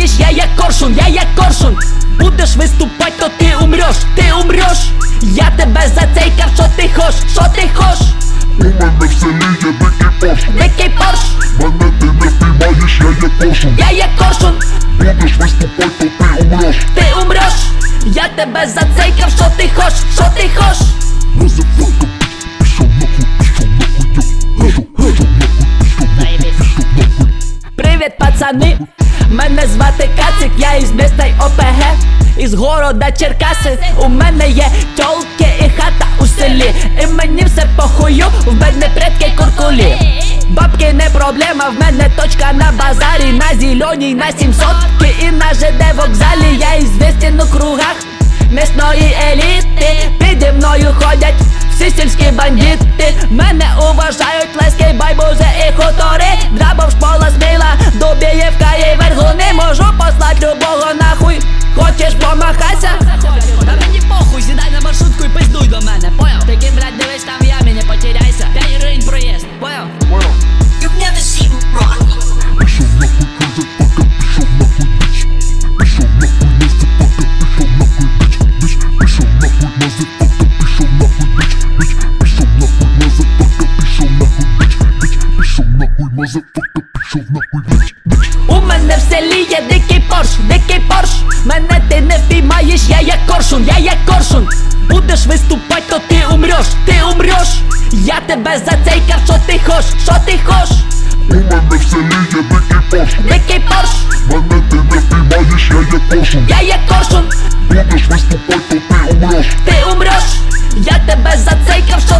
помнишь, я коршун. Будеш виступать, то ти умреш. Я тебе зацейкав, що ти хош. У мене в селі є дикий порш. Мене ти не впіймаєш, я є коршун. Будеш виступать, то ти умреш. Я тебе зацейкав, що ти хош. Привіт, пацани, мене звати Кацик, я із міста ОПГ, із города Черкаси. У мене є тьолки і хата у селі, і мені все похую, в мене предки куркулі. Бабки не проблема, в мене точка на базарі, на зеленій, на 700-ки і на ЖД вокзалі. Я ізвестен у кругах місної еліти, піді мною ходять всі сільські бандити. Мене уважають лески, байбузи і хутори, драбов, шпола, сміла, Дубіївка і Вергуни. Можу послать любого нахуй, хочеш помахайся? Та мені похуй, сідай на маршрутку і пиздуй до мене, поняв? Таким, блядь, дивись, там в ямі не потеряйся, 5 гривень проїзд, поняв? У мене в селі є дикий порш. Мене ти не впіймаєш, я як коршун. Будеш виступать, то ти умреш. Я тебе зацейкав, що ти хош. У мене в селі є дикий порш. Мене ти не впіймаєш, я як коршун. Будеш виступать, то ти умреш. Я тебе зацейкав, що